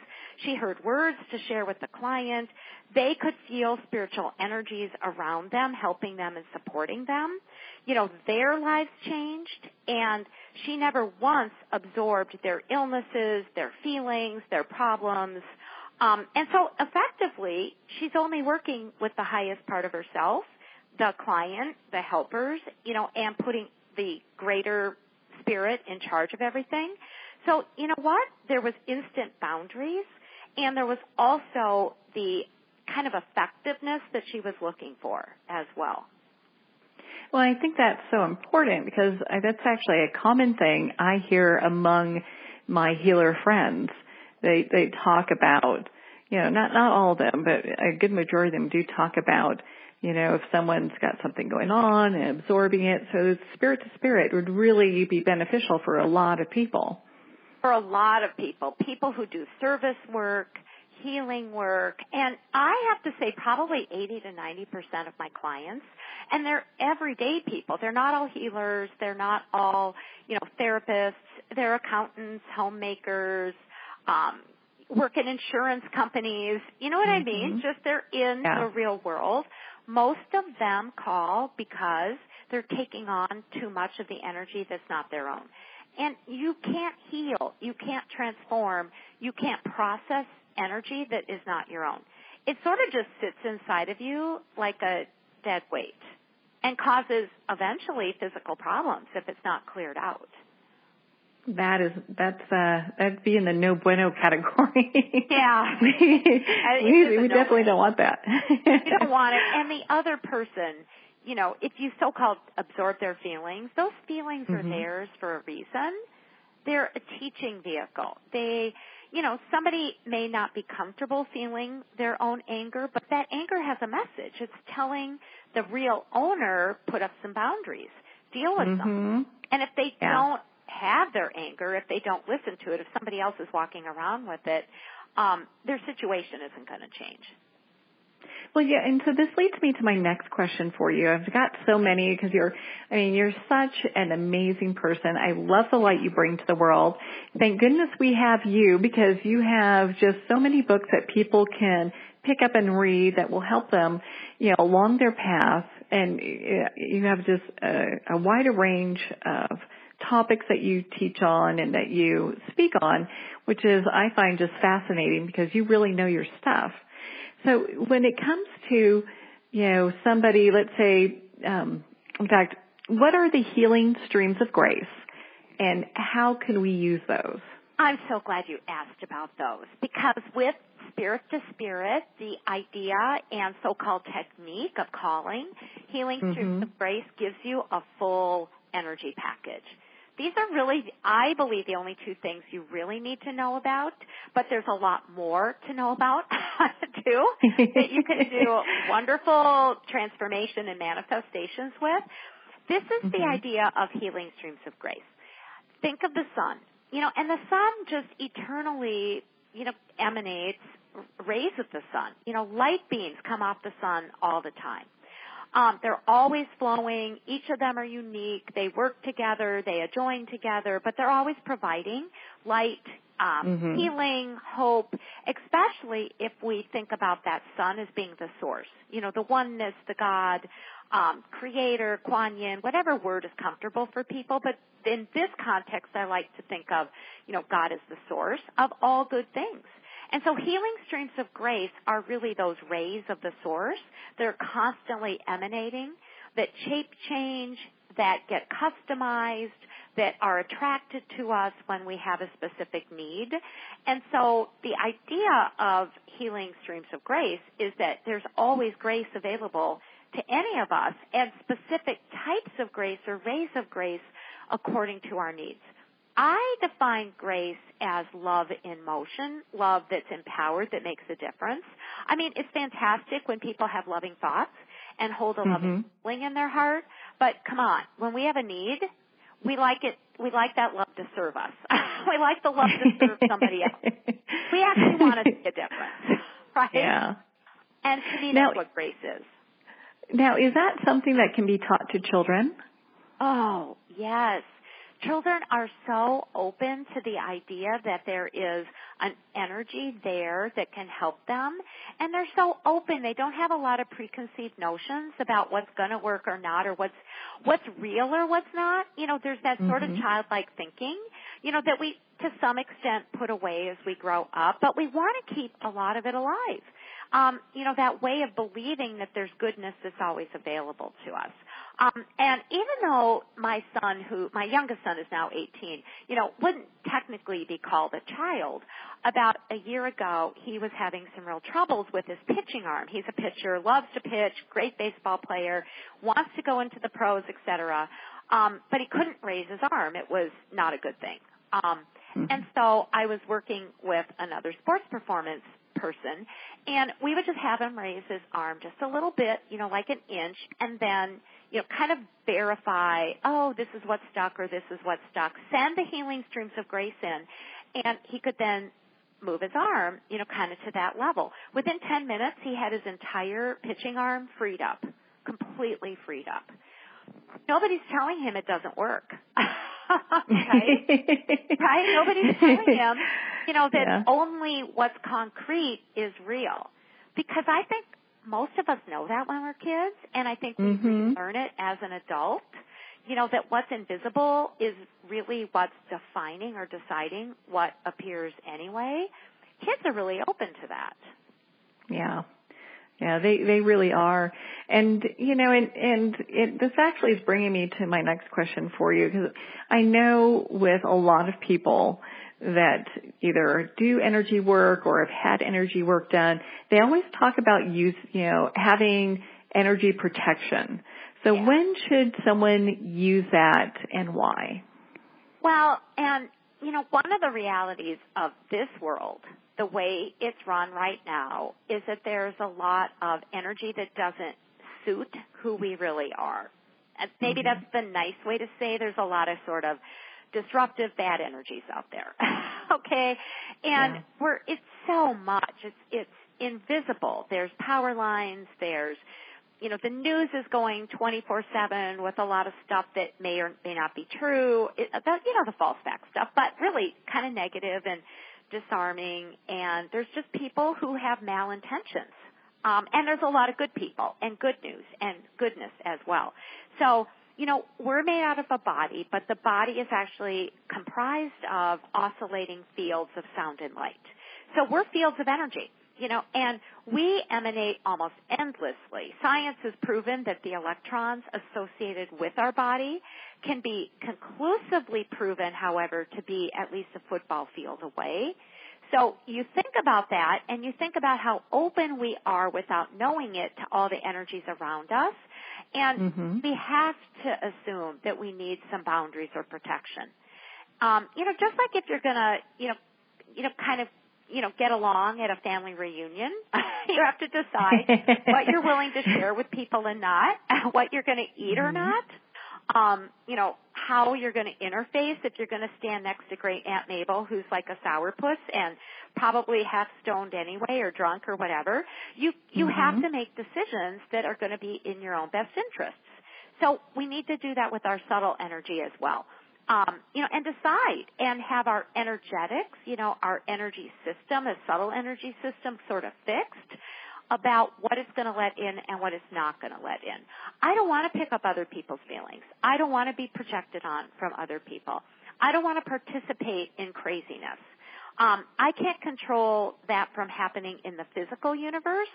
She heard words to share with the client. They could feel spiritual energies around them, helping them and supporting them. You know, their lives changed, and she never once absorbed their illnesses, their feelings, their problems. Um, and so effectively, she's only working with the highest part of herself, the client, the helpers, you know, and putting the greater spirit in charge of everything. So, you know what? There was instant boundaries, and there was also the kind of effectiveness that she was looking for as well. Well, I think that's so important because that's actually a common thing I hear among my healer friends. They they talk about, you know, not, not all of them, but a good majority of them do talk about, you know, if someone's got something going on and absorbing it. So spirit to spirit would really be beneficial for a lot of people. For a lot of people, people who do service work, healing work, and I have to say probably eighty to ninety percent of my clients, and they're everyday people. They're not all healers. They're not all, you know, therapists. They're accountants, homemakers, um, work at insurance companies. You know what mm-hmm. I mean? Just they're in yeah. the real world. Most of them call because they're taking on too much of the energy that's not their own. And you can't heal, you can't transform, you can't process energy that is not your own. It sort of just sits inside of you like a dead weight and causes eventually physical problems if it's not cleared out. That is, that's, uh, that'd be in the no bueno category. Yeah. we we no definitely bueno. Don't want that. You don't want it. And the other person, you know, if you so-called absorb their feelings, those feelings mm-hmm. are theirs for a reason. They're a teaching vehicle. They, you know, somebody may not be comfortable feeling their own anger, but that anger has a message. It's telling the real owner, put up some boundaries, deal with mm-hmm. them. And if they yeah. don't have their anger, if they don't listen to it, if somebody else is walking around with it, um, their situation isn't going to change. Well, yeah, and so this leads me to my next question for you. I've got so many because you're, I mean, you're such an amazing person. I love the light you bring to the world. Thank goodness we have you because you have just so many books that people can pick up and read that will help them, you know, along their path. And you have just a, a wider range of topics that you teach on and that you speak on, which is, I find, just fascinating because you really know your stuff. So when it comes to, you know, somebody, let's say, um, in fact, what are the healing streams of grace and how can we use those? I'm so glad you asked about those because with spirit to spirit, the idea and so-called technique of calling, healing mm-hmm. streams of grace gives you a full energy package. These are really, I believe, the only two things you really need to know about, but there's a lot more to know about, too, that you can do wonderful transformation and manifestations with. This is mm-hmm. the idea of healing streams of grace. Think of the sun, you know, and the sun just eternally, you know, emanates rays of the sun. You know, light beams come off the sun all the time. Um, they're always flowing. Each of them are unique. They work together. They adjoin together, but they're always providing light, um, mm-hmm. healing, hope, especially if we think about that sun as being the source, you know, the oneness, the God, um, creator, Kuan Yin, whatever word is comfortable for people. But in this context, I like to think of, you know, God as the source of all good things. And so healing streams of grace are really those rays of the source that are constantly emanating, that shape change, that get customized, that are attracted to us when we have a specific need. And so the idea of healing streams of grace is that there's always grace available to any of us, and specific types of grace or rays of grace according to our needs. I define grace as love in motion, love that's empowered, that makes a difference. I mean, it's fantastic when people have loving thoughts and hold a loving feeling mm-hmm. in their heart, but come on, when we have a need, we like it. We like that love to serve us. We like the love to serve somebody else. We actually want to make a difference, right? Yeah. And to me, now, that's what grace is. Now, is that something that can be taught to children? Oh, yes. Children are so open to the idea that there is an energy there that can help them, and they're so open. They don't have a lot of preconceived notions about what's going to work or not, or what's what's real or what's not. You know, there's that sort mm-hmm. of childlike thinking, you know, that we to some extent put away as we grow up, but we want to keep a lot of it alive. Um, you know, that way of believing that there's goodness that's always available to us. Um, and even though my son, who my youngest son is now eighteen, you know, wouldn't technically be called a child, about a year ago he was having some real troubles with his pitching arm. He's a pitcher, loves to pitch, great baseball player, wants to go into the pros, et cetera, um, but he couldn't raise his arm. It was not a good thing. Um, mm-hmm. And so I was working with another sports performance person, and we would just have him raise his arm just a little bit, you know, like an inch, and then, you know, kind of verify, oh, this is what's stuck or this is what's stuck. Send the healing streams of grace in, and he could then move his arm, you know, kind of to that level. Within ten minutes, he had his entire pitching arm freed up, completely freed up. Nobody's telling him it doesn't work. Right? Right? Nobody's telling him, you know, that yeah. only what's concrete is real. Because I think most of us know that when we're kids, and I think we mm-hmm. learn it as an adult, you know, that what's invisible is really what's defining or deciding what appears anyway. Kids are really open to that. Yeah. Yeah, they, they really are. And, you know, and, and it, this actually is bringing me to my next question for you, because I know with a lot of people that either do energy work or have had energy work done, they always talk about use, you know, having energy protection. So yeah. when should someone use that, and why? Well, and, you know, one of the realities of this world, the way it's run right now, is that there's a lot of energy that doesn't suit who we really are. And maybe mm-hmm. that's the nice way to say there's a lot of sort of disruptive bad energies out there. Okay? And yeah. we're it's so much. It's it's invisible. There's power lines, there's you know, the news is going twenty-four seven with a lot of stuff that may or may not be true. It, about, you know, the false fact stuff, but really kind of negative and disarming, and there's just people who have malintentions. Um, and there's a lot of good people and good news and goodness as well. So, you know, we're made out of a body, but the body is actually comprised of oscillating fields of sound and light. So we're fields of energy, you know, and we emanate almost endlessly. Science has proven that the electrons associated with our body can be conclusively proven, however, to be at least a football field away. So you think about that, and you think about how open we are without knowing it to all the energies around us, and mm-hmm. we have to assume that we need some boundaries or protection. Um, you know, just like if you're going to, you know, you know, kind of, you know, get along at a family reunion. You have to decide what you're willing to share with people and not, what you're going to eat or not, um, you know, how you're going to interface if you're going to stand next to great Aunt Mabel, who's like a sourpuss and probably half stoned anyway or drunk or whatever. You, you mm-hmm. have to make decisions that are going to be in your own best interests. So we need to do that with our subtle energy as well. Um, you know, and decide and have our energetics, you know, our energy system, a subtle energy system, sort of fixed about what it's going to let in and what it's not going to let in. I don't want to pick up other people's feelings. I don't want to be projected on from other people. I don't want to participate in craziness. Um, I can't control that from happening in the physical universe.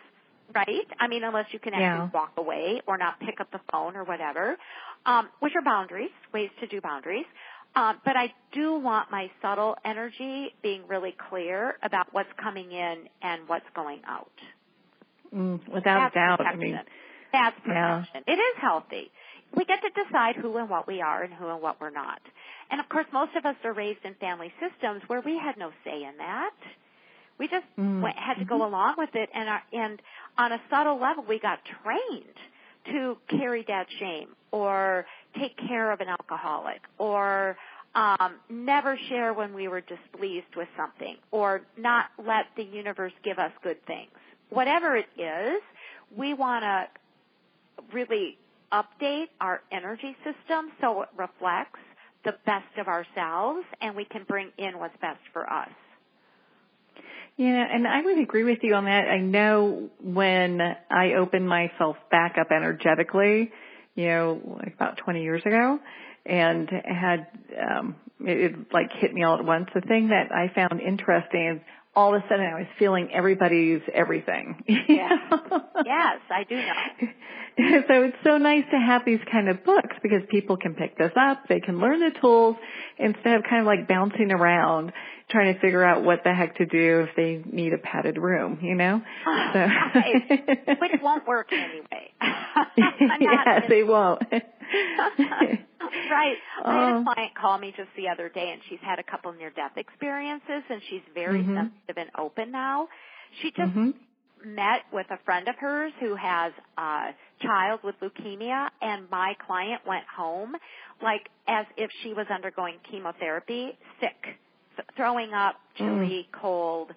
Right? I mean, unless you can actually yeah. walk away or not pick up the phone or whatever, um, which are boundaries, ways to do boundaries. Um, but I do want my subtle energy being really clear about what's coming in and what's going out. Mm, without a doubt. Protection. I mean, that's protection. Yeah. It is healthy. We get to decide who and what we are and who and what we're not. And, of course, most of us are raised in family systems where we had no say in that. We just mm. went, had to go along with it, and, our, and on a subtle level we got trained to carry that shame or take care of an alcoholic or um, never share when we were displeased with something or not let the universe give us good things. Whatever it is, we want to really update our energy system so it reflects the best of ourselves and we can bring in what's best for us. Yeah, and I would agree with you on that. I know when I opened myself back up energetically, you know, like about twenty years ago, and had, um, it, it like hit me all at once. The thing that I found interesting is all of a sudden I was feeling everybody's everything. Yes, yes, I do know. So it's so nice to have these kind of books because people can pick this up, they can learn the tools instead of kind of like bouncing around trying to figure out what the heck to do if they need a padded room, you know? Oh, so. Right. Which won't work anyway. Yes, they won't. Right. I had a client call me just the other day, and she's had a couple near-death experiences, and she's very mm-hmm. sensitive and open now. She just mm-hmm. met with a friend of hers who has a child with leukemia, and my client went home like as if she was undergoing chemotherapy, sick. Throwing up, chilly, mm. cold.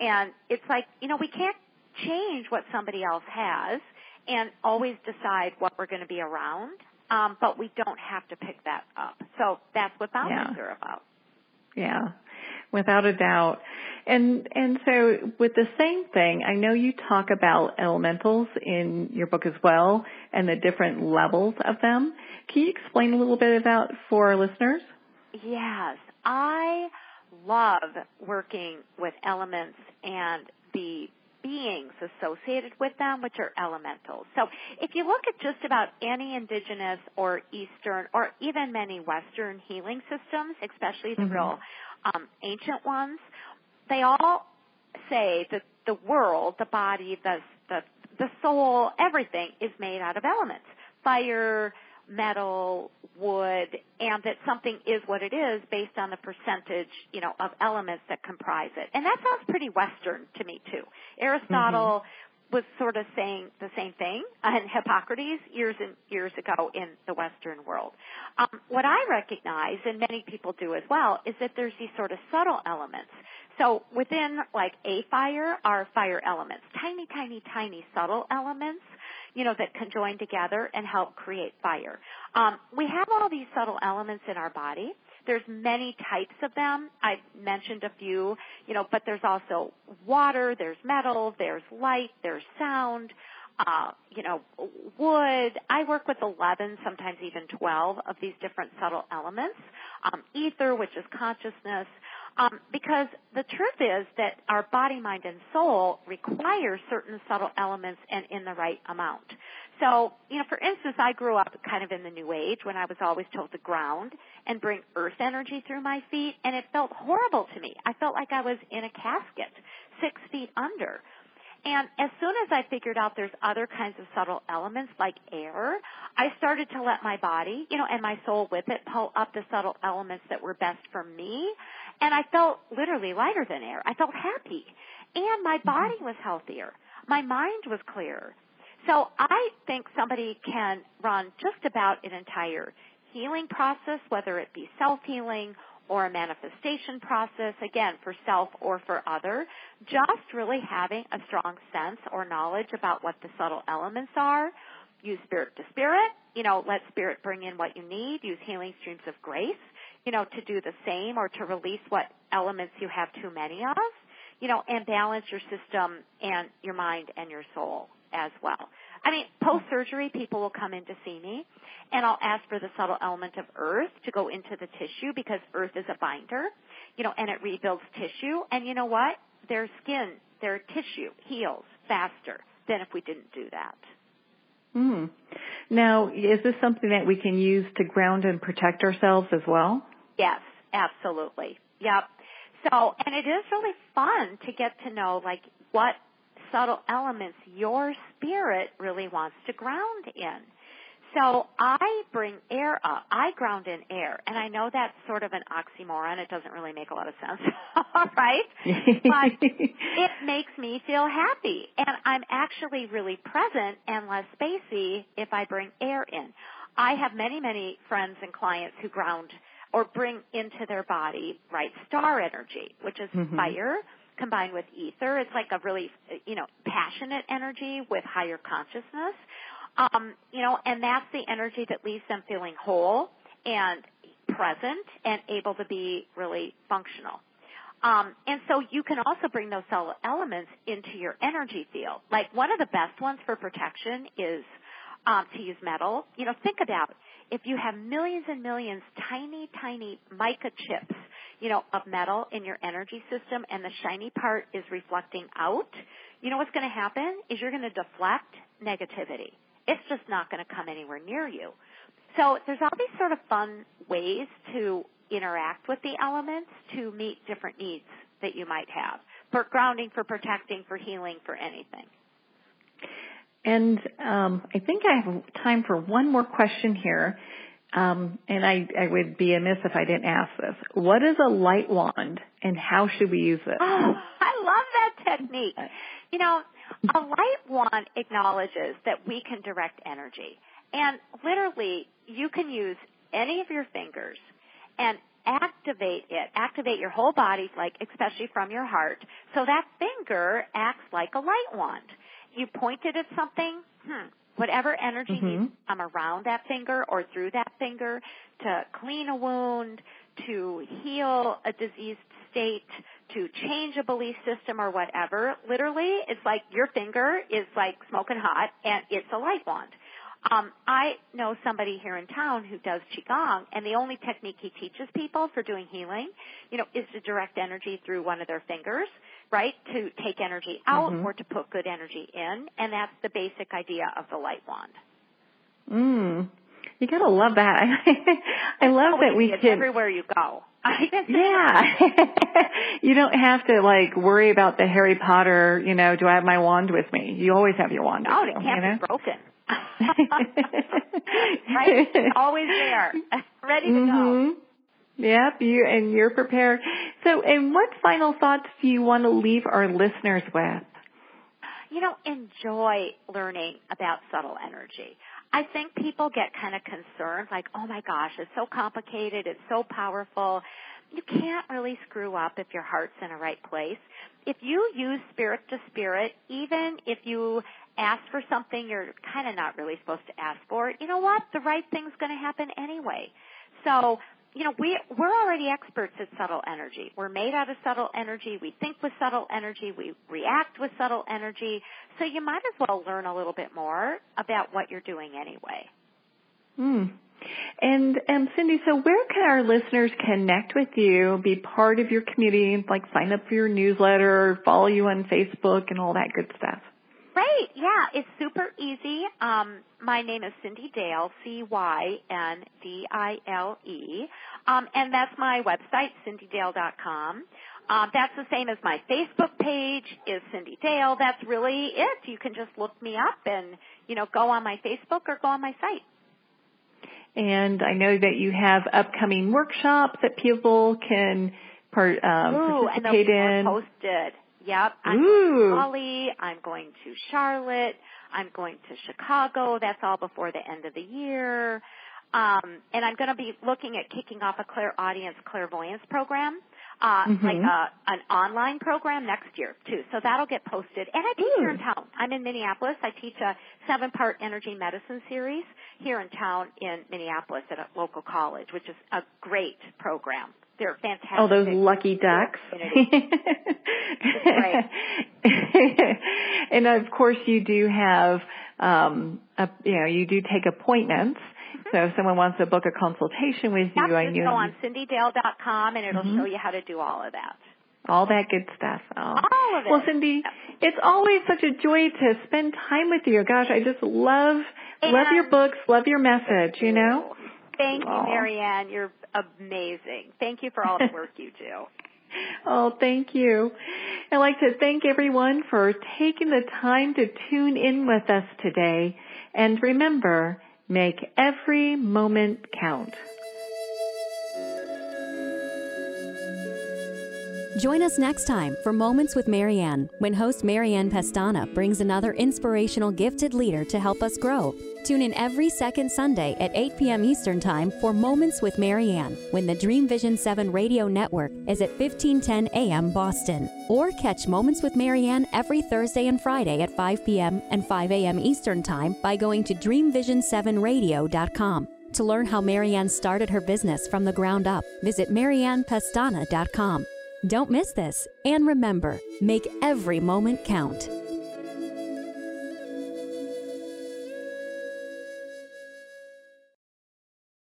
And it's like, you know, we can't change what somebody else has and always decide what we're going to be around, um, but we don't have to pick that up. So that's what boundaries yeah. are about. Yeah, without a doubt. And and so with the same thing, I know you talk about elementals in your book as well and the different levels of them. Can you explain a little bit about for our listeners? Yes, I... love working with elements and the beings associated with them, which are elementals. So if you look at just about any indigenous or Eastern or even many Western healing systems, especially the mm-hmm. real um, ancient ones, they all say that the world, the body, the, the, the soul, everything is made out of elements, fire, metal, wood, and that something is what it is based on the percentage, you know, of elements that comprise it. And that sounds pretty Western to me, too. Aristotle mm-hmm. was sort of saying the same thing, and Hippocrates years and years ago in the Western world. Um, what I recognize, and many people do as well, is that there's these sort of subtle elements. So within, like, a fire are fire elements, tiny, tiny, tiny subtle elements, you know, that can join together and help create fire. Um, we have all these subtle elements in our body. There's many types of them. I've mentioned a few, you know, but there's also water, there's metal, there's light, there's sound, uh, you know, wood. I work with eleven, sometimes even twelve of these different subtle elements. Um, ether, which is consciousness. Um, because the truth is that our body, mind, and soul require certain subtle elements and in the right amount. So, you know, for instance, I grew up kind of in the New Age when I was always told to ground and bring earth energy through my feet, and it felt horrible to me. I felt like I was in a casket, six feet under. And as soon as I figured out there's other kinds of subtle elements like air, I started to let my body, you know, and my soul with it pull up the subtle elements that were best for me. And I felt literally lighter than air. I felt happy. And my body was healthier. My mind was clearer. So I think somebody can run just about an entire healing process, whether it be self-healing or a manifestation process, again, for self or for other, just really having a strong sense or knowledge about what the subtle elements are. Use spirit to spirit. You know, let spirit bring in what you need. Use healing streams of grace, you know, to do the same or to release what elements you have too many of, you know, and balance your system and your mind and your soul as well. I mean, post-surgery, people will come in to see me, and I'll ask for the subtle element of earth to go into the tissue because earth is a binder, you know, and it rebuilds tissue. And you know what? Their skin, their tissue heals faster than if we didn't do that. Mm. Now, is this something that we can use to ground and protect ourselves as well? Yes, absolutely. Yep. So, and it is really fun to get to know, like, what subtle elements your spirit really wants to ground in. So I bring air up. I ground in air. And I know that's sort of an oxymoron. It doesn't really make a lot of sense, all right? But it makes me feel happy. And I'm actually really present and less spacey if I bring air in. I have many, many friends and clients who ground or bring into their body, right, star energy, which is mm-hmm. fire combined with ether. It's like a really, you know, passionate energy with higher consciousness. Um, you know, and that's the energy that leaves them feeling whole and present and able to be really functional. Um, and so you can also bring those subtle elements into your energy field. Like, one of the best ones for protection is um, to use metal. You know, think about it. If you have millions and millions tiny, tiny mica chips, you know, of metal in your energy system, and the shiny part is reflecting out, you know what's going to happen is you're going to deflect negativity. It's just not going to come anywhere near you. So there's all these sort of fun ways to interact with the elements to meet different needs that you might have for grounding, for protecting, for healing, for anything. And um, I think I have time for one more question here, um, and I, I would be amiss if I didn't ask this. What is a light wand, and how should we use it? Oh, I love that technique. You know, a light wand acknowledges that we can direct energy. And literally, you can use any of your fingers and activate it, activate your whole body, like especially from your heart. So that finger acts like a light wand. You point it at something, hmm, whatever energy mm-hmm. needs to come around that finger or through that finger to clean a wound, to heal a diseased state, to change a belief system or whatever. Literally, it's like your finger is like smoking hot, and it's a light wand. Um, I know somebody here in town who does Qigong, and the only technique he teaches people for doing healing, you know, is to direct energy through one of their fingers, right, to take energy out mm-hmm. or to put good energy in, and that's the basic idea of the light wand. Mm. You gotta love that. I love oh, that we can. Everywhere you go. Yeah. You don't have to, like, worry about the Harry Potter, you know, do I have my wand with me? You always have your wand oh, with you. Oh, it can't you know? be broken. Right? Always there. Ready to mm-hmm. go. Yep, you, and you're prepared. So, and what final thoughts do you want to leave our listeners with? You know, enjoy learning about subtle energy. I think people get kind of concerned, like, oh, my gosh, it's so complicated, it's so powerful. You can't really screw up if your heart's in the right place. If you use spirit to spirit, even if you ask for something you're kind of not really supposed to ask for, you know what? The right thing's going to happen anyway. So, you know, we, we're already experts at subtle energy. We're made out of subtle energy. We think with subtle energy. We react with subtle energy. So you might as well learn a little bit more about what you're doing anyway. Hmm. And um, Cyndi, so where can our listeners connect with you, be part of your community, like sign up for your newsletter, follow you on Facebook, and all that good stuff? Great. Yeah, it's super easy. Um, my name is Cyndi Dale, C Y N D I L E, um, and that's my website, cyndi dale dot com. Um, that's the same as my Facebook page is Cyndi Dale. That's really it. You can just look me up and, you know, go on my Facebook or go on my site. And I know that you have upcoming workshops that people can part, um, Ooh, participate and in. Are posted. Yep, I'm Ooh. going to Raleigh, I'm going to Charlotte, I'm going to Chicago. That's all before the end of the year. Um, and I'm going to be looking at kicking off a clairaudience clairvoyance program, uh, mm-hmm. like a, an online program next year, too. So that'll get posted. And I teach Ooh. here in town. I'm in Minneapolis. I teach a seven-part energy medicine series here in town in Minneapolis at a local college, which is a great program. They're fantastic. Oh, those lucky ducks. And, of course, you do have, um, a, you know, you do take appointments. Mm-hmm. So if someone wants to book a consultation with you, I knew. Go on cyndi dale dot com, and it'll mm-hmm. show you how to do all of that. All that good stuff. Oh. All of it. Well, Cyndi, it's always such a joy to spend time with you. Gosh, I just love, and love your books, love your message, you know. Thank you, Marianne. You're amazing. Thank you for all the work you do. Oh, thank you. I'd like to thank everyone for taking the time to tune in with us today. And remember, make every moment count. Join us next time for Moments with Marianne, when host Marianne Pestana brings another inspirational gifted leader to help us grow. Tune in every second Sunday at eight p.m. Eastern Time for Moments with Marianne, when the Dream Vision seven radio network is at fifteen ten a.m. Boston. Or catch Moments with Marianne every Thursday and Friday at five p.m. and five a.m. Eastern Time by going to dream vision seven radio dot com. To learn how Marianne started her business from the ground up, visit Marianne Pestana dot com. Don't miss this, and remember, make every moment count.